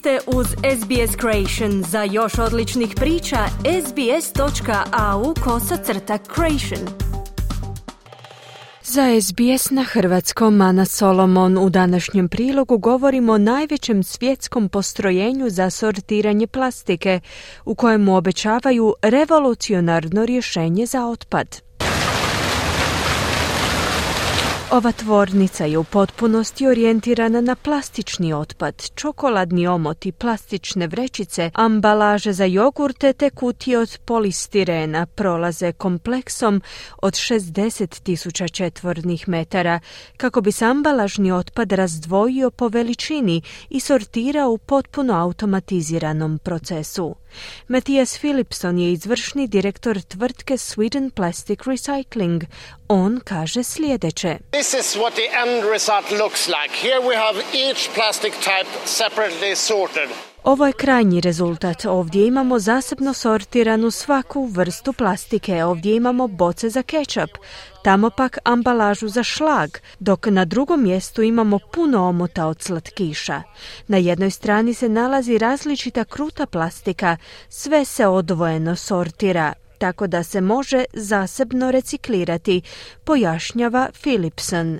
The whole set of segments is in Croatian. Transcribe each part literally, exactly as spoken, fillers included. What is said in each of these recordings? ste uz S B S Creation. Za još odličnih priča, s b s dot a u slash creation. Za S B S na hrvatskom, Ana Solomon. U današnjem prilogu govorimo o najvećem svjetskom postrojenju za sortiranje plastike, u kojemu obećavaju revolucionarno rješenje za otpad. Ova tvornica je u potpunosti orijentirana na plastični otpad, čokoladni omoti, plastične vrećice, ambalaže za jogurte te kutije od polistirena prolaze kompleksom od šezdeset tisuća četvornih metara, kako bi se ambalažni otpad razdvojio po veličini i sortirao u potpuno automatiziranom procesu. Matthias Philipsen je izvršni direktor tvrtke Sweden Plastic Recycling. On kaže sljedeće. This is what the end result looks like. Here we have each plastic type separately sorted. Ovo je krajnji rezultat. Ovdje imamo zasebno sortiranu svaku vrstu plastike. Ovdje imamo boce za kečap, tamo pak ambalažu za šlag, dok na drugom mjestu imamo puno omota od slatkiša. Na jednoj strani se nalazi različita kruta plastika, sve se odvojeno sortira, tako da se može zasebno reciklirati, pojašnjava Philipsen.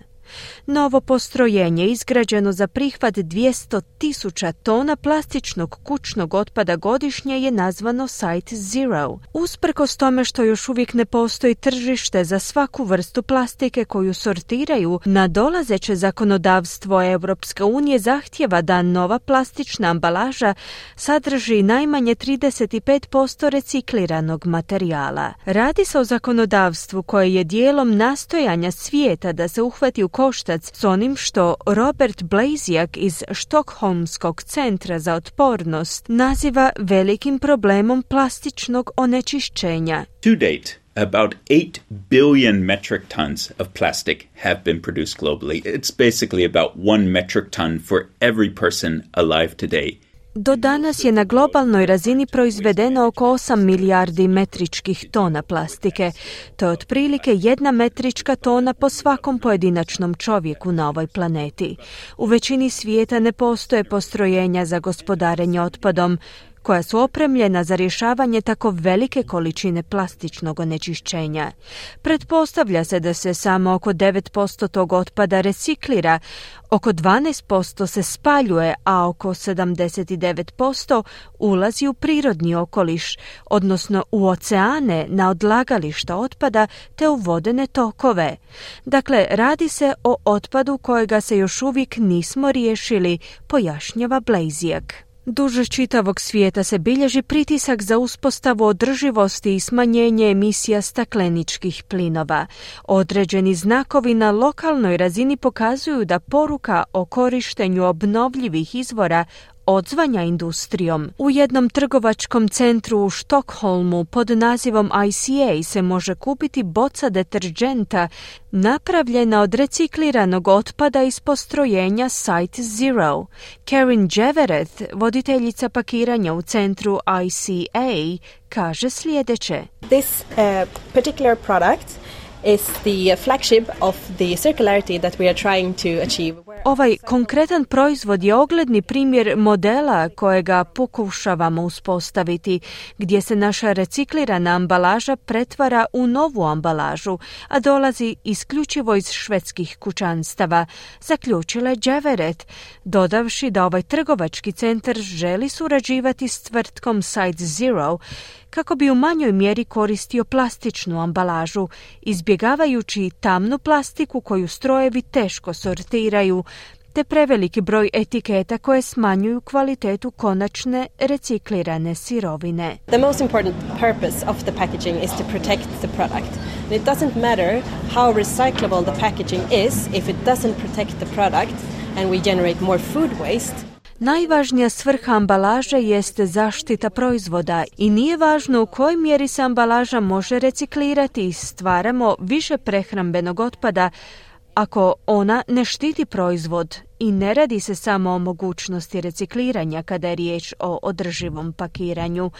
Novo postrojenje, izgrađeno za prihvat dvjesto tisuća tona plastičnog kućnog otpada godišnje, je nazvano Site Zero. Usprkos tome što još uvijek ne postoji tržište za svaku vrstu plastike koju sortiraju, nadolazeće zakonodavstvo Europske unije zahtijeva da nova plastična ambalaža sadrži najmanje trideset pet posto recikliranog materijala. Radi se o zakonodavstvu koje je dijelom nastojanja svijeta da se uhvati u koštac s onim što Robert Blasiak iz Štokholmskog centra za otpornost naziva velikim problemom plastičnog onečišćenja. To date, about eight billion metric tons of plastic have been produced globally. It's basically about one metric ton for every person alive today. Do danas je na globalnoj razini proizvedeno oko osam milijardi metričkih tona plastike. To je otprilike jedna metrička tona po svakom pojedinačnom čovjeku na ovoj planeti. U većini svijeta ne postoje postrojenja za gospodarenje otpadom koja su opremljena za rješavanje tako velike količine plastičnog onečišćenja. Pretpostavlja se da se samo oko devet posto tog otpada reciklira, oko dvanaest posto se spaljuje, a oko sedamdeset devet posto ulazi u prirodni okoliš, odnosno u oceane, na odlagališta otpada te u vodene tokove. Dakle, radi se o otpadu kojega se još uvijek nismo riješili, pojašnjava Blasiak. Duž čitavog svijeta se bilježi pritisak za uspostavu održivosti i smanjenje emisija stakleničkih plinova. Određeni znakovi na lokalnoj razini pokazuju da poruka o korištenju obnovljivih izvora odzvanja industrijom. U jednom trgovačkom centru u Štokholmu pod nazivom I C A se može kupiti boca deterdženta napravljena od recikliranog otpada iz postrojenja Site Zero. Karin Dževeret, voditeljica pakiranja u centru I C A, kaže sljedeće. This uh, particular product is the flagship of the circularity that we are trying to achieve. Ovaj konkretan proizvod je ogledni primjer modela kojega pokušavamo uspostaviti, gdje se naša reciklirana ambalaža pretvara u novu ambalažu, a dolazi isključivo iz švedskih kućanstava, zaključila Dževeret, dodavši da ovaj trgovački centar želi surađivati s tvrtkom Site Zero kako bi u manjoj mjeri koristio plastičnu ambalažu, izbjegavajući tamnu plastiku koju strojevi teško sortiraju, te preveliki broj etiketa koje smanjuju kvalitetu konačne reciklirane sirovine. The most important purpose of the packaging is to protect the product. And it doesn't matter how recyclable the packaging is if it doesn't protect the product and we generate more food waste. Najvažnija svrha ambalaže jeste zaštita proizvoda i nije važno u kojoj mjeri se ambalaža može reciklirati i stvaramo više prehrambenog otpada ako ona ne štiti proizvod i ne radi se samo o mogućnosti recikliranja kada je riječ o održivom pakiranju.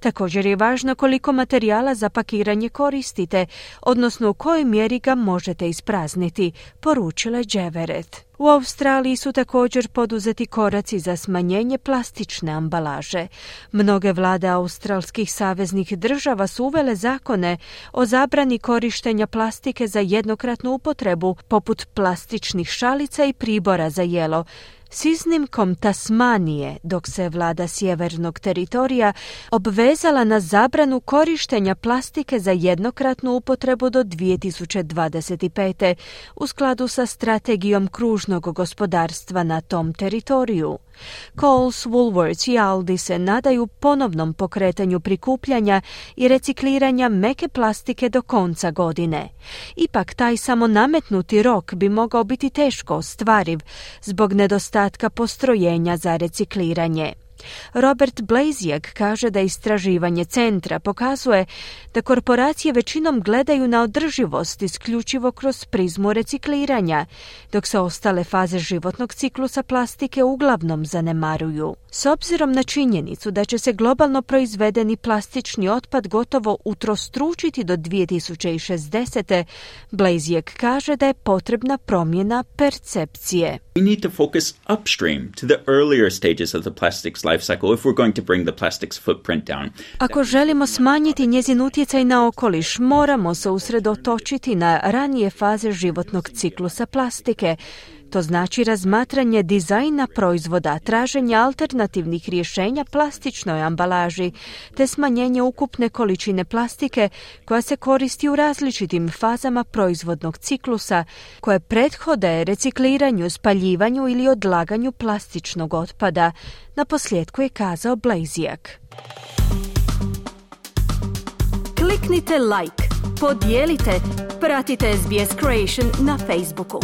Također je važno koliko materijala za pakiranje koristite, odnosno u kojoj mjeri ga možete isprazniti, poručila Dževeret. U Australiji su također poduzeti koraci za smanjenje plastične ambalaže. Mnoge vlade australskih saveznih država su uvele zakone o zabrani korištenja plastike za jednokratnu upotrebu, poput plastičnih šalica i pribora za jelo, s iznimkom Tasmanije, dok se vlada sjevernog teritorija obvezala na zabranu korištenja plastike za jednokratnu upotrebu do dvije tisuće dvadeset pete. u skladu sa strategijom kružnog gospodarstva na tom teritoriju. Coles, Woolworths i Aldi se nadaju ponovnom pokretanju prikupljanja i recikliranja meke plastike do konca godine. Ipak taj samo nametnuti rok bi mogao biti teško ostvariv zbog nedostatka postrojenja za recikliranje. Robert Blasiak kaže da istraživanje centra pokazuje da korporacije većinom gledaju na održivost isključivo kroz prizmu recikliranja, dok se ostale faze životnog ciklusa plastike uglavnom zanemaruju. S obzirom na činjenicu da će se globalno proizvedeni plastični otpad gotovo utrostručiti do dvije tisuće šezdesete. Blasiak kaže da je potrebna promjena percepcije. We need to focus upstream to the earlier stages of the plastics life cycle if we're going to bring the plastics footprint down. Ako želimo smanjiti njezin utjecaj na okoliš, moramo se usredotočiti na ranije faze životnog ciklusa plastike. To znači razmatranje dizajna proizvoda, traženje alternativnih rješenja plastičnoj ambalaži, te smanjenje ukupne količine plastike koja se koristi u različitim fazama proizvodnog ciklusa koje prethode recikliranju, spaljivanju ili odlaganju plastičnog otpada, naposljetku je kazao Blasiak. Kliknite like, podijelite, pratite S B S Creation na Facebooku.